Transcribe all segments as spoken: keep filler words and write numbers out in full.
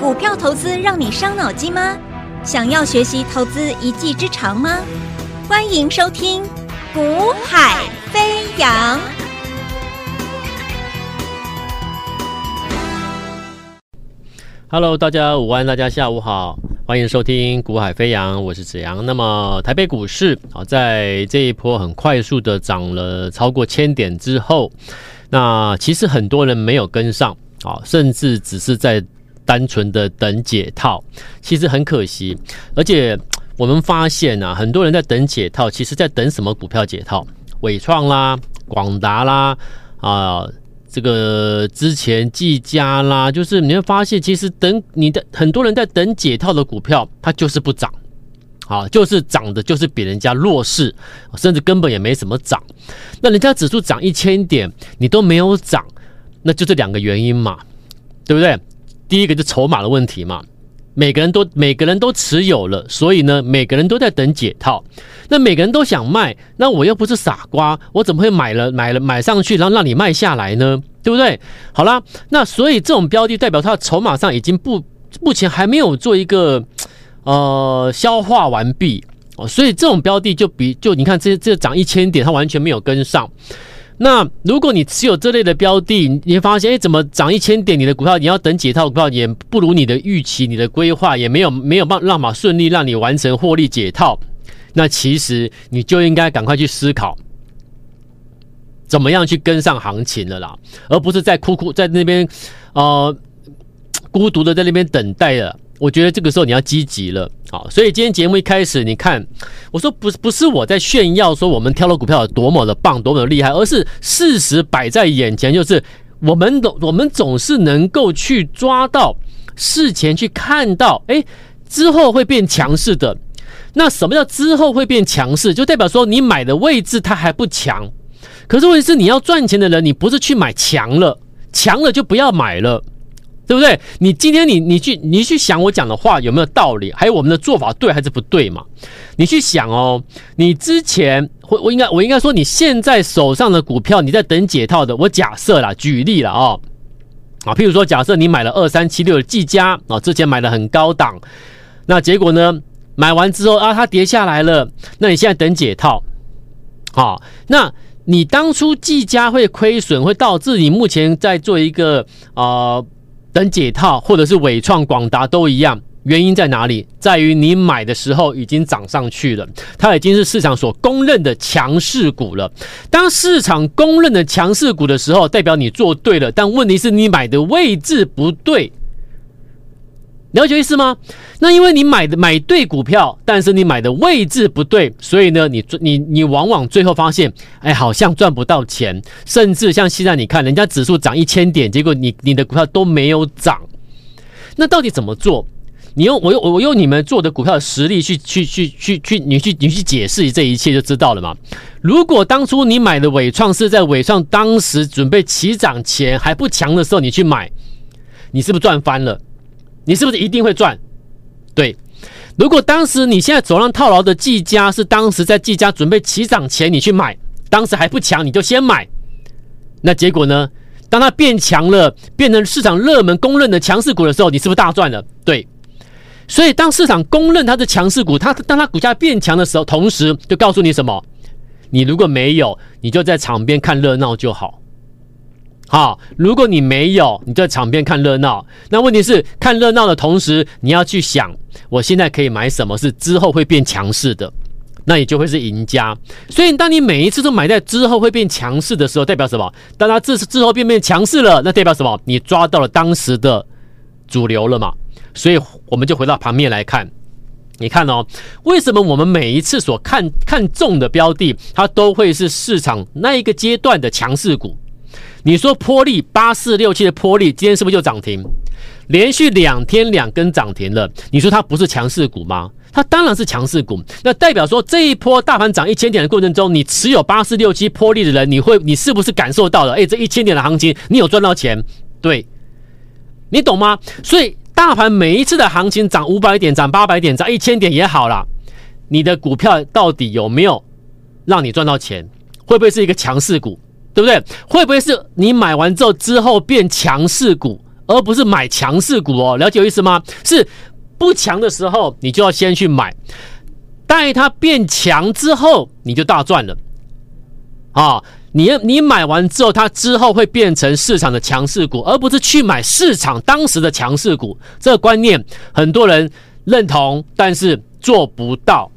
股票投资让你伤脑筋吗？想要学习投资一技之长吗？欢迎收听《股海飞扬》。Hello， 大家午安，大家下午好，欢迎收听《股海飞扬》，我是子阳。那么台北股市啊，在这一波很快速的涨了超过千点之后，那其实很多人没有跟上啊，甚至只是在单纯的等解套，其实很可惜。而且我们发现啊，很多人在等解套，其实在等什么股票解套？伟创啦、广达啦啊。呃这个之前技嘉啦，就是你会发现，其实等你的很多人在等解套的股票，它就是不涨，啊，就是涨的，就是比人家弱势，甚至根本也没什么涨。那人家指数涨一千点，你都没有涨，那就这两个原因嘛，对不对？第一个就筹码的问题嘛，每个人都每个人都持有了，所以呢，每个人都在等解套。那每个人都想卖，那我又不是傻瓜，我怎么会买了买了买上去，然后让你卖下来呢？对不对？好啦，那所以这种标的代表它的筹码上已经不目前还没有做一个呃消化完毕哦，所以这种标的就比就你看这这涨一千点，它完全没有跟上。那如果你持有这类的标的，你会发现，哎，怎么涨一千点，你的股票你要等解套，股票也不如你的预期，你的规划也没有没有办法顺利让你完成获利解套，那其实你就应该赶快去思考，怎么样去跟上行情了啦，而不是在哭哭在那边，呃，孤独的在那边等待了。我觉得这个时候你要积极了，好，所以今天节目一开始，你看，我说不不是我在炫耀说我们挑的股票有多么的棒、多么的厉害，而是事实摆在眼前，就是我们我们总是能够去抓到事前去看到，哎，之后会变强势的。那什么叫之后会变强势？就代表说你买的位置它还不强，可是问题是你要赚钱的人，你不是去买强了，强了就不要买了。对不对？你今天你你去你去想我讲的话有没有道理？还有我们的做法对还是不对嘛？你去想哦，你之前我我应该我应该说你现在手上的股票你在等解套的，我假设啦，举例啦哦，啊，譬如说假设你买了二三七六的技嘉啊，之前买的很高档，那结果呢买完之后啊它跌下来了，那你现在等解套，好，那。你当初技嘉会亏损，会导致你目前在做一个呃。等解套或者是伟创广达都一样，原因在哪里？在于你买的时候已经涨上去了，它已经是市场所公认的强势股了。当市场公认的强势股的时候，代表你做对了，但问题是你买的位置不对，了解意思吗？那因为你买的买对股票，但是你买的位置不对，所以呢，你你你往往最后发现，哎，好像赚不到钱，甚至像现在你看，人家指数涨一千点，结果你你的股票都没有涨，那到底怎么做？你用我用我用你们做的股票的实力去去去去去，你去你去解释这一切就知道了嘛。如果当初你买的伟创是在伟创当时准备起涨前还不强的时候你去买，你是不是赚翻了？你是不是一定会赚？对，如果当时你现在手上套牢的技嘉是当时在技嘉准备起涨前你去买，当时还不强你就先买，那结果呢？当它变强了，变成市场热门公认的强势股的时候，你是不是大赚了？对，所以当市场公认它的强势股，它当它股价变强的时候，同时就告诉你什么？你如果没有，你就在场边看热闹就好。好，如果你没有，你在场边看热闹，那问题是看热闹的同时，你要去想，我现在可以买什么是之后会变强势的，那你就会是赢家。所以，当你每一次都买在之后会变强势的时候，代表什么？当它之之后变变强势了，那代表什么？你抓到了当时的主流了嘛？所以，我们就回到旁边来看。你看哦，为什么我们每一次所看看中的标的，它都会是市场那一个阶段的强势股？你说波力八四六七的波力今天是不是又涨停？连续两天两根涨停了，你说它不是强势股吗？它当然是强势股。那代表说这一波大盘涨一千点的过程中，你持有八四六七波力的人，你会你是不是感受到了？哎，这一千点的行情你有赚到钱？对，你懂吗？所以大盘每一次的行情涨五百点、涨八百点、涨一千点也好啦，你的股票到底有没有让你赚到钱？会不会是一个强势股？对不对？会不会是你买完之后之后变强势股，而不是买强势股哦，了解我意思吗？是不强的时候，你就要先去买，待它变强之后，你就大赚了。啊，你你买完之后，它之后会变成市场的强势股，而不是去买市场当时的强势股。这个观念很多人认同，但是做不到。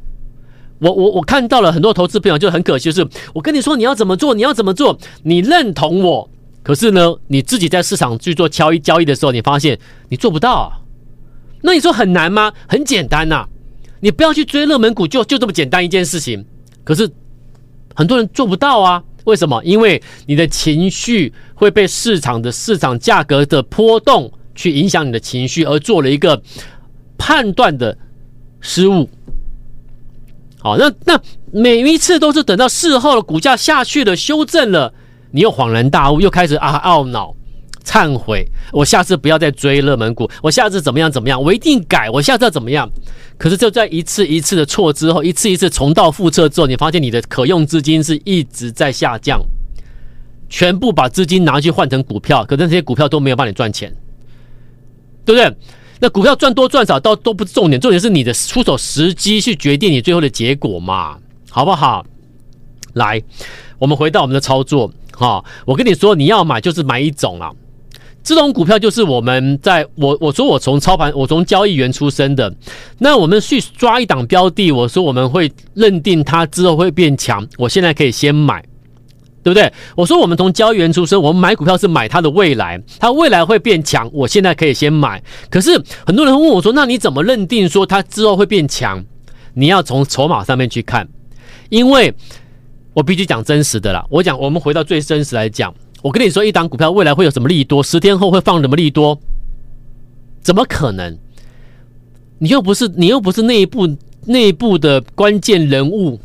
我我我看到了很多投资朋友就很可惜，就是我跟你说你要怎么做，你要怎么做，你认同我。可是呢，你自己在市场去做交易交易的时候，你发现你做不到啊。那你说很难吗？很简单啊，你不要去追热门股，就就这么简单一件事情。可是很多人做不到啊，为什么？因为你的情绪会被市场的市场价格的波动去影响你的情绪，而做了一个判断的失误。好，那那每一次都是等到事后的股价下去了，修正了，你又恍然大悟，又开始啊懊恼、忏悔，我下次不要再追热门股，我下次怎么样怎么样，我一定改，我下次要怎么样。可是就在一次一次的错之后，一次一次重蹈覆辙之后，你发现你的可用资金是一直在下降，全部把资金拿去换成股票，可是那些股票都没有帮你赚钱，对不对？那股票赚多赚少倒都不是重点，重点是你的出手时机去决定你最后的结果嘛，好不好？来，我们回到我们的操作。好，我跟你说，你要买就是买一种啦，这种股票就是我们在我我说我从操盘，我从交易员出身的，那我们去抓一档标的，我说我们会认定它之后会变强，我现在可以先买，对不对？我说我们从交易员出身，我们买股票是买它的未来，它未来会变强，我现在可以先买。可是很多人会问我说，那你怎么认定说它之后会变强？你要从筹码上面去看，因为我必须讲真实的啦。我讲，我们回到最真实来讲，我跟你说，一档股票未来会有什么利多，十天后会放什么利多，怎么可能？你又不是你又不是内部内部的关键人物。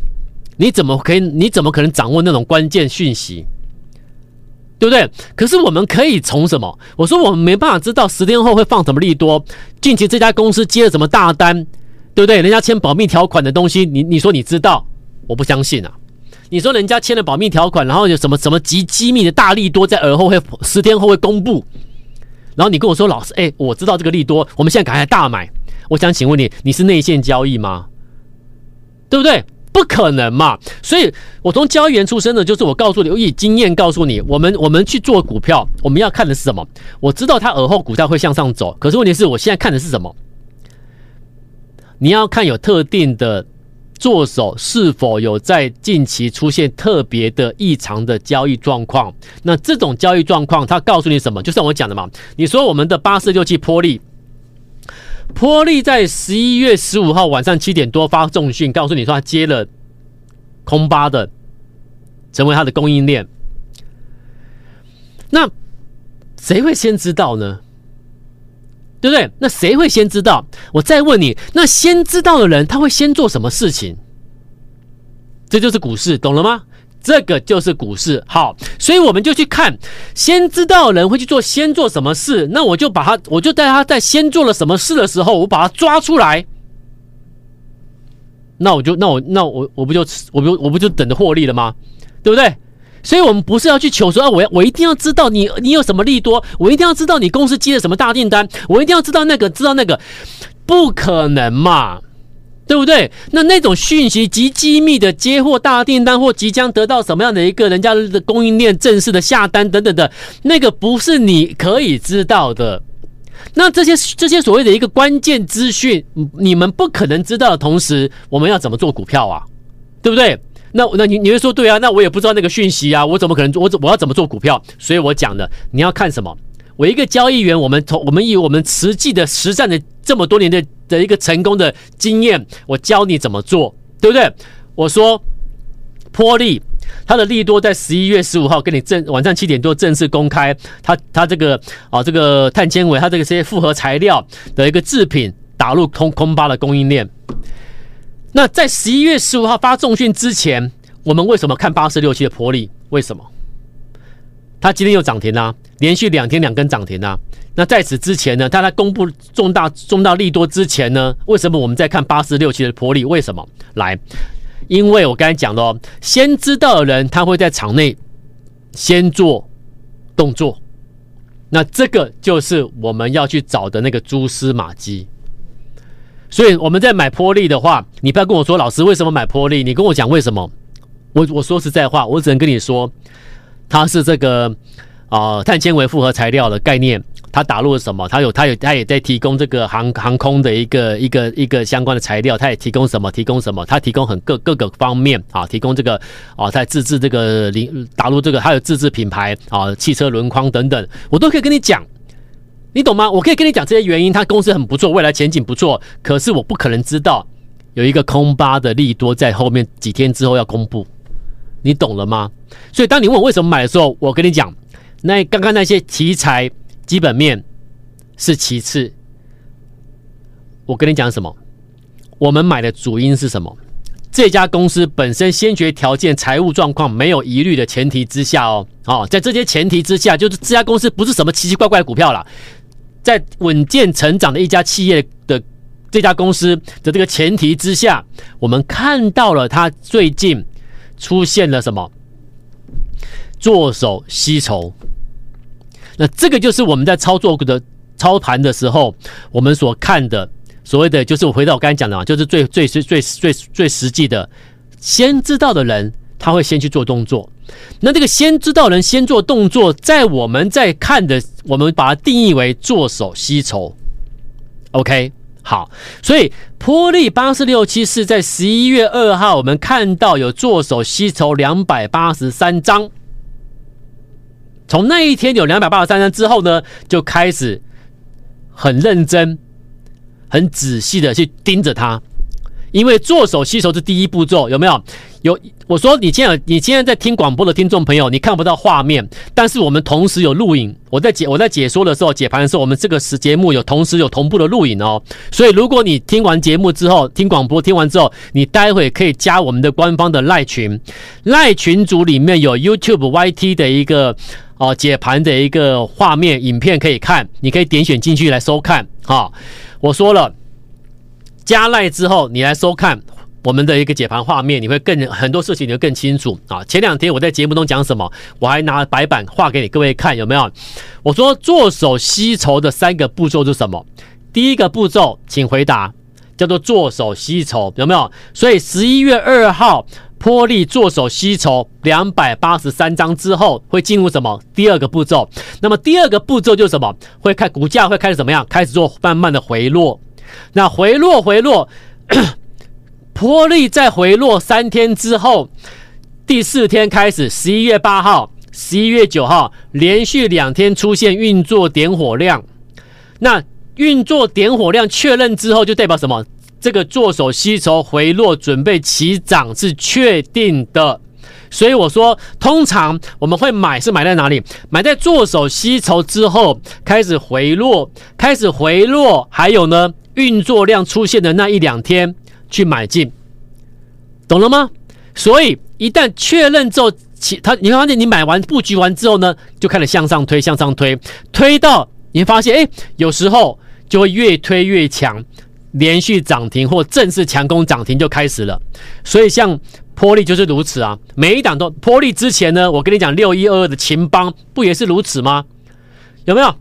你怎么可以？你怎么可能掌握那种关键讯息，对不对？可是我们可以从什么？我说我们没办法知道十天后会放什么利多，近期这家公司接了什么大单，对不对？人家签保密条款的东西，你你说你知道？我不相信啊！你说人家签了保密条款，然后有什么什么极机密的大利多在而后会十天后会公布，然后你跟我说老师，哎，我知道这个利多，我们现在赶快大买。我想请问你，你是内线交易吗？对不对？不可能嘛！所以我从交易员出身的，就是我告诉你，我以经验告诉你，我们我们去做股票，我们要看的是什么？我知道它而后股价会向上走，可是问题是我现在看的是什么？你要看有特定的做手是否有在近期出现特别的异常的交易状况。那这种交易状况，它告诉你什么？就像我讲的嘛，你说我们的八四六七波粒。波粒在十一月十五号晚上七点多发重讯，告诉你说他接了空巴的，成为他的供应链。那谁会先知道呢？对不对？那谁会先知道？我再问你，那先知道的人他会先做什么事情？这就是股市，懂了吗？这个就是股市。好，所以我们就去看先知道的人会去做先做什么事，那我就把他我就带他在先做了什么事的时候，我把他抓出来，那我就那我那我我不就我不我不就等着获利了吗？对不对？所以我们不是要去求说、啊、我要我一定要知道你你有什么利多，我一定要知道你公司接了什么大订单，我一定要知道那个知道那个，不可能嘛，对不对？那那种讯息极机密的接获大订单，或即将得到什么样的一个人家的供应链正式的下单等等的，那个不是你可以知道的。那这些这些所谓的一个关键资讯，你们不可能知道的同时，我们要怎么做股票啊？对不对？那那你你会说对啊，那我也不知道那个讯息啊，我怎么可能我我要怎么做股票？所以我讲的，你要看什么？我一个交易员，我们从我们以我们实际的实战的这么多年的的一个成功的经验，我教你怎么做，对不对？我说波粒它的利多在十一月十五号跟你正晚上七点多正式公开，它它这个啊这个碳纤维，它这个些复合材料的一个制品打入空空巴的供应链。那在十一月十五号发重讯之前，我们为什么看八四六七的波粒？为什么？它今天又涨停啦、啊，连续两天两根涨停啦、啊。那在此之前呢，它在公布重大重大利多之前呢，为什么我们在看八四六七的波粒？为什么？来，因为我刚才讲的哦，先知道的人他会在场内先做动作，那这个就是我们要去找的那个蛛丝马迹。所以我们在买波粒的话，你不要跟我说老师为什么买波粒，你跟我讲为什么。我我说实在话，我只能跟你说，它是这个呃碳纤维复合材料的概念，它打入了什么？它有它有它也在提供这个航航空的一个一个一个相关的材料，它也提供什么？提供什么？它提供很各各个方面啊，提供这个啊，它自制这个零打入这个，还有自制品牌啊，汽车轮框等等，我都可以跟你讲。你懂吗？我可以跟你讲这些原因，他公司很不错，未来前景不错，可是我不可能知道有一个空巴的利多在后面几天之后要公布，你懂了吗？所以当你问我为什么买的时候，我跟你讲，那刚刚那些题材基本面是其次，我跟你讲什么？我们买的主因是什么？这家公司本身先决条件、财务状况没有疑虑的前提之下哦，哦，在这些前提之下，就是这家公司不是什么奇奇怪怪的股票啦。在稳健成长的一家企业的这家公司的这个前提之下，我们看到了它最近出现了什么坐手吸筹，那这个就是我们在操作的操盘的时候，我们所看的所谓的，就是我回到我刚才讲的嘛，就是最最最最最最实际的，先知道的人他会先去做动作。那这个先知道人先做动作，在我们在看的，我们把它定义为坐手吸筹。OK， 好，所以波粒八四六七是在十一月二号，我们看到有坐手吸筹两百八十三张。从那一天有两百八十三张之后呢，就开始很认真、很仔细的去盯着它。因为坐手吸筹是第一步骤，有没有？有，我说你今天有，你今天在听广播的听众朋友，你看不到画面，但是我们同时有录影。我在解我在解说的时候，解盘的时候，我们这个时节目有同时有同步的录影哦。所以如果你听完节目之后，听广播听完之后，你待会可以加我们的官方的 LINE 群， LINE 群组里面有 YouTube Y T 的一个呃解盘的一个画面影片可以看，你可以点选进去来收看啊。我说了。加LINE之后，你来收看我们的一个解盘画面，你会更很多事情你会更清楚啊。前两天我在节目中讲什么，我还拿白板画给你各位看，有没有？我说坐手吸筹的三个步骤是什么？第一个步骤，请回答，叫做坐手吸筹，有没有？所以十一月二号波粒坐手吸筹两百八十三张之后，会进入什么？第二个步骤。那么第二个步骤就是什么？会看股价会开始怎么样？开始做慢慢的回落。那回落回落，波粒在回落三天之后，第四天开始，十一月八号、十一月九号，连续两天出现运作点火量。那运作点火量确认之后，就代表什么？这个坐手吸筹回落准备起涨是确定的。所以我说，通常我们会买是买在哪里？买在坐手吸筹之后开始回落，开始回落，还有呢运作量出现的那一两天去买进，懂了吗？所以一旦确认之后，它你会发现你买完布局完之后呢，就开始向上推，向上推，推到你会发现，哎，有时候就会越推越强，连续涨停或正式强攻涨停就开始了。所以像波粒就是如此啊，每一档都波粒之前呢，我跟你讲六一二二的秦邦不也是如此吗？有没有？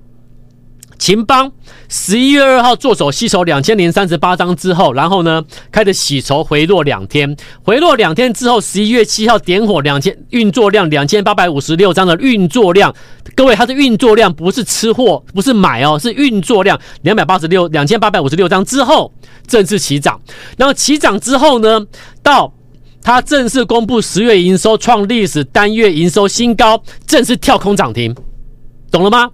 秦邦十一月二号坐手吸筹两千零三十八张之后，然后呢开始洗筹回落两天，回落两天之后，十一月七号点火两千运作量两千八百五十六张的运作量，各位它的运作量不是吃货，不是买哦，是运作量两百八十六两千八百五十六张之后正式起涨，然后起涨之后呢，到它正式公布十月营收创历史单月营收新高，正式跳空涨停，懂了吗？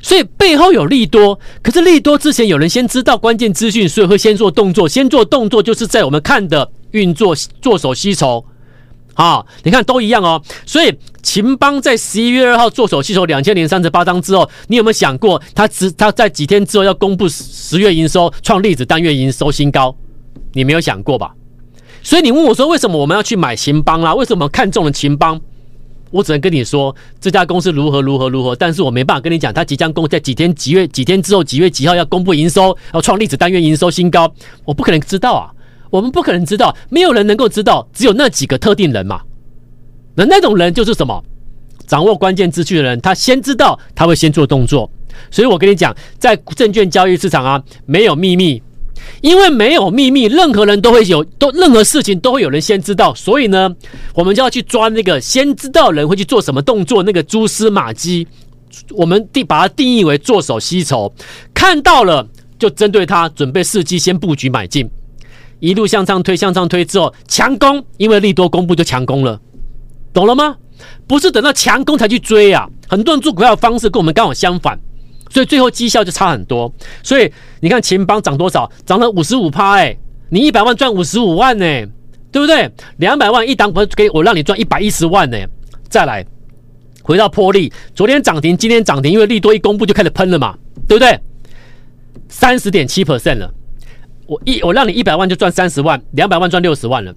所以背后有利多，可是利多之前有人先知道关键资讯，所以会先做动作，先做动作就是在我们看的运作坐手吸筹啊，你看都一样哦。所以秦邦在十一月二号坐手吸筹两千零三十八张之后，你有没有想过他只他在几天之后要公布十月营收创历史单月营收新高？你没有想过吧？所以你问我说为什么我们要去买秦邦啦？为什么看中了秦邦？我只能跟你说这家公司如何如何如何，但是我没办法跟你讲它即将公在几天几月几天之后几月几号要公布营收，要创历史单月营收新高，我不可能知道啊，我们不可能知道，没有人能够知道，只有那几个特定人嘛。那那种人就是什么？掌握关键资讯的人，他先知道，他会先做动作。所以我跟你讲，在证券交易市场啊，没有秘密，因为没有秘密，任何人都会有，都任何事情都会有人先知道。所以呢，我们就要去抓那个先知道人会去做什么动作，那个蛛丝马迹，我们把它定义为做手吸筹，看到了就针对它准备伺机先布局买进，一路向上推，向上推之后强攻，因为利多公布就强攻了，懂了吗？不是等到强攻才去追啊，很多人做股票的方式跟我们刚好相反，所以最后绩效就差很多。所以你看秦邦涨多少？涨了 百分之五十五、欸、你一百万赚五十五万、欸、对不对？两百万一档给我让你赚一百一十万、欸、再来回到波利，昨天涨停今天涨停，因为利多一公布就开始喷了嘛，对不对？ 百分之三十点七 了，我一我让你一百万就赚三十万，两百万赚六十万了，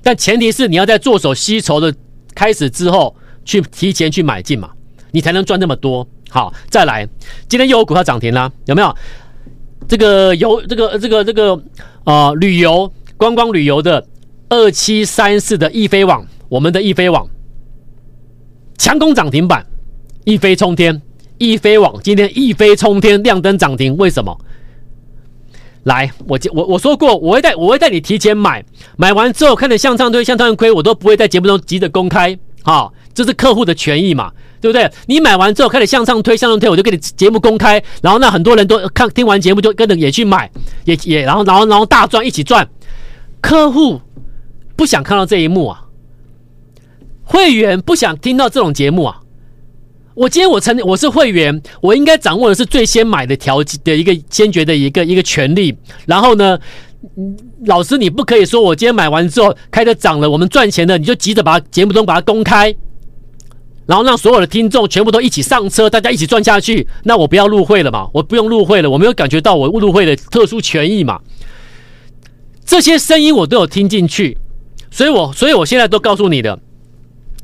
但前提是你要在做手吸筹的开始之后去提前去买进嘛，你才能赚那么多。好，再来，今天又有股票涨停啦，有没有？这个游这个这个这个啊、呃、旅游观光旅游的二七三四的易飞网，我们的易飞网强攻涨停板，易飞冲天，易飞网今天易飞冲天亮灯涨停，为什么？来，我我我说过，我会带我会带你提前买，买完之后看着向上推向上亏，我都不会在节目中急着公开，好、哦，这是客户的权益嘛，对不对？你买完之后开始向上推向上推，我就给你节目公开，然后那很多人都看听完节目就跟着也去买，也也然后然后然后大赚一起赚，客户不想看到这一幕啊，会员不想听到这种节目啊。我今天我承认我是会员，我应该掌握的是最先买的条的一个先决的一个一个权利。然后呢，老师你不可以说我今天买完之后开的涨了，我们赚钱了，你就急着把节目中把它公开，然后让所有的听众全部都一起上车，大家一起赚下去。那我不要入会了嘛，我不用入会了，我没有感觉到我入会的特殊权益嘛。这些声音我都有听进去，所以我所以我现在都告诉你的，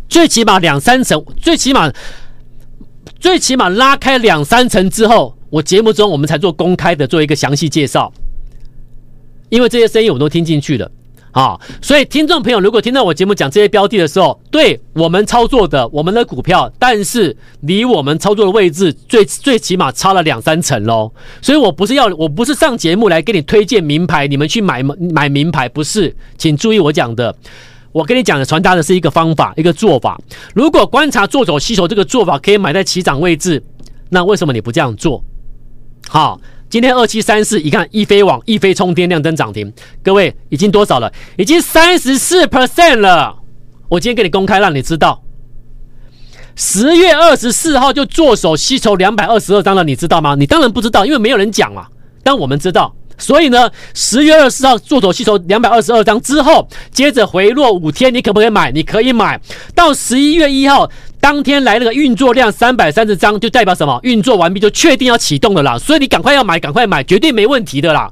最起码两三成，最起码。最起码拉开两三层之后，我节目中我们才做公开的做一个详细介绍，因为这些声音我都听进去了啊。所以听众朋友如果听到我节目讲这些标的的时候，对我们操作的我们的股票，但是离我们操作的位置最最起码差了两三层咯。所以我不是要我不是上节目来给你推荐名牌，你们去买买名牌，不是，请注意我讲的。我跟你讲的传达的是一个方法，一个做法。如果观察做手吸筹这个做法可以买在起涨位置，那为什么你不这样做？好，今天二七三四，你看一飞网一飞冲天亮灯涨停，各位已经多少了？已经 百分之三十四 了。我今天给你公开让你知道，十月二十四号就做手吸筹两百二十二张了，你知道吗？你当然不知道，因为没有人讲嘛，但我们知道。所以呢 ,十月二十四号做手吸筹两百二十二张之后，接着回落五天，你可不可以买？你可以买。到十一月一号当天来那个运作量三百三十张，就代表什么？运作完毕就确定要启动了啦。所以你赶快要买，赶快买，绝对没问题的啦。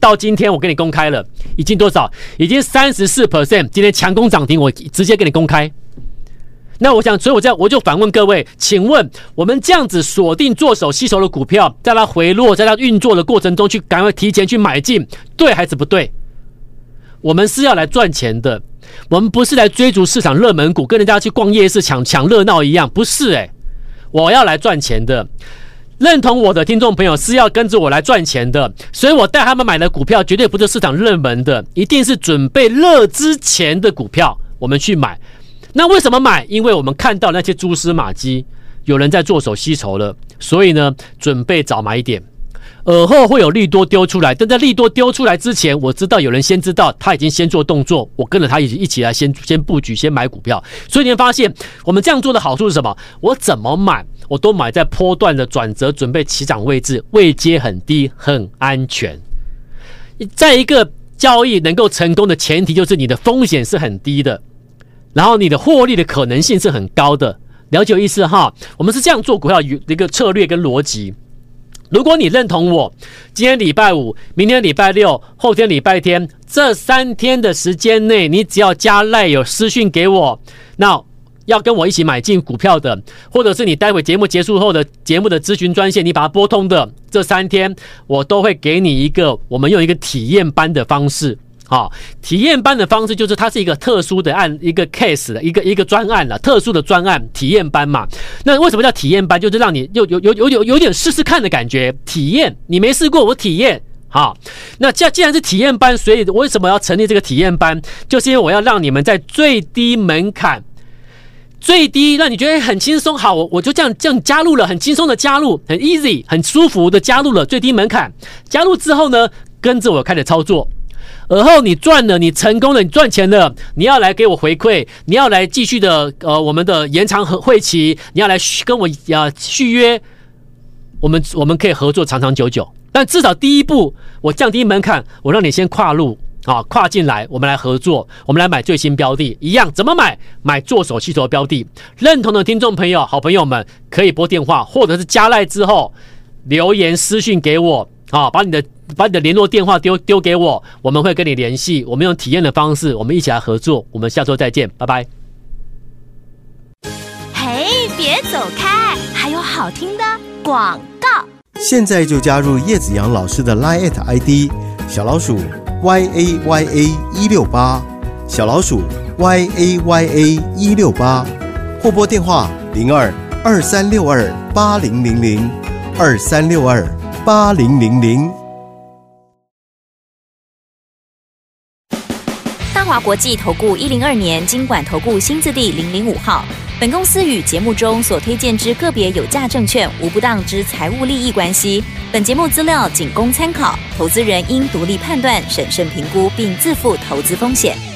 到今天我给你公开了，已经多少？已经 百分之三十四, 今天强攻涨停我直接给你公开。那我想，所以我这样我就反问各位，请问我们这样子锁定做手吸筹的股票，在它回落、在它运作的过程中去赶快提前去买进，对还是不对？我们是要来赚钱的，我们不是来追逐市场热门股，跟人家去逛夜市抢抢热闹一样，不是哎、欸，我要来赚钱的。认同我的听众朋友是要跟着我来赚钱的，所以我带他们买的股票绝对不是市场热门的，一定是准备热之前的股票，我们去买。那为什么买？因为我们看到那些蛛丝马迹，有人在做手吸筹了，所以呢，准备早买一点。而后会有利多丢出来，但在利多丢出来之前，我知道有人先知道，他已经先做动作，我跟着他一起一起来先先布局，先买股票。所以你会发现，我们这样做的好处是什么？我怎么买，我都买在波段的转折，准备起涨位置，位阶很低，很安全。在一个交易能够成功的前提，就是你的风险是很低的。然后你的获利的可能性是很高的，了解意思哈？我们是这样做股票的一个策略跟逻辑。如果你认同我，今天礼拜五，明天礼拜六，后天礼拜天，这三天的时间内，你只要加赖有私讯给我，那要跟我一起买进股票的，或者是你待会节目结束后的节目的咨询专线，你把它拨通的，这三天我都会给你一个我们用一个体验班的方式。好、哦，体验班的方式就是它是一个特殊的案，一个 case 的一个一个专案了，特殊的专案体验班嘛。那为什么叫体验班？就是让你有有有有有有点试试看的感觉，体验你没试过，我体验。好，那既然是体验班，所以为什么要成立这个体验班？就是因为我要让你们在最低门槛。最低让你觉得很轻松，好，我我就这样这样加入了，很轻松的加入，很 easy， 很舒服的加入了最低门槛。加入之后呢，跟着我开始操作，而后你赚了，你成功了，你赚钱了，你要来给我回馈，你要来继续的呃我们的延长会期，你要来跟我呃续约，我们我们可以合作长长久久。但至少第一步，我降低门槛，我让你先跨入。啊，跨进来，我们来合作，我们来买最新标的，一样怎么买？买做手气头标的。认同的听众朋友、好朋友们，可以拨电话，或者是加赖之后留言私讯给我，啊，把你的把你的联络电话丢丢给我，我们会跟你联系。我们用体验的方式，我们一起来合作。我们下周再见，拜拜。嘿，别走开，还有好听的广告。现在就加入叶子阳老师的 Line I D 小老鼠。Y A Y A 一六八 小老鼠 Y A Y A 一六八 或拨电话零二 二三六二 八零零零 二三六二 八零零零。大华国际投顾一零二年金管投顾新字第零零五号。本公司与节目中所推荐之个别有价证券无不当之财务利益关系。本节目资料仅供参考，投资人应独立判断、审慎评估并自负投资风险。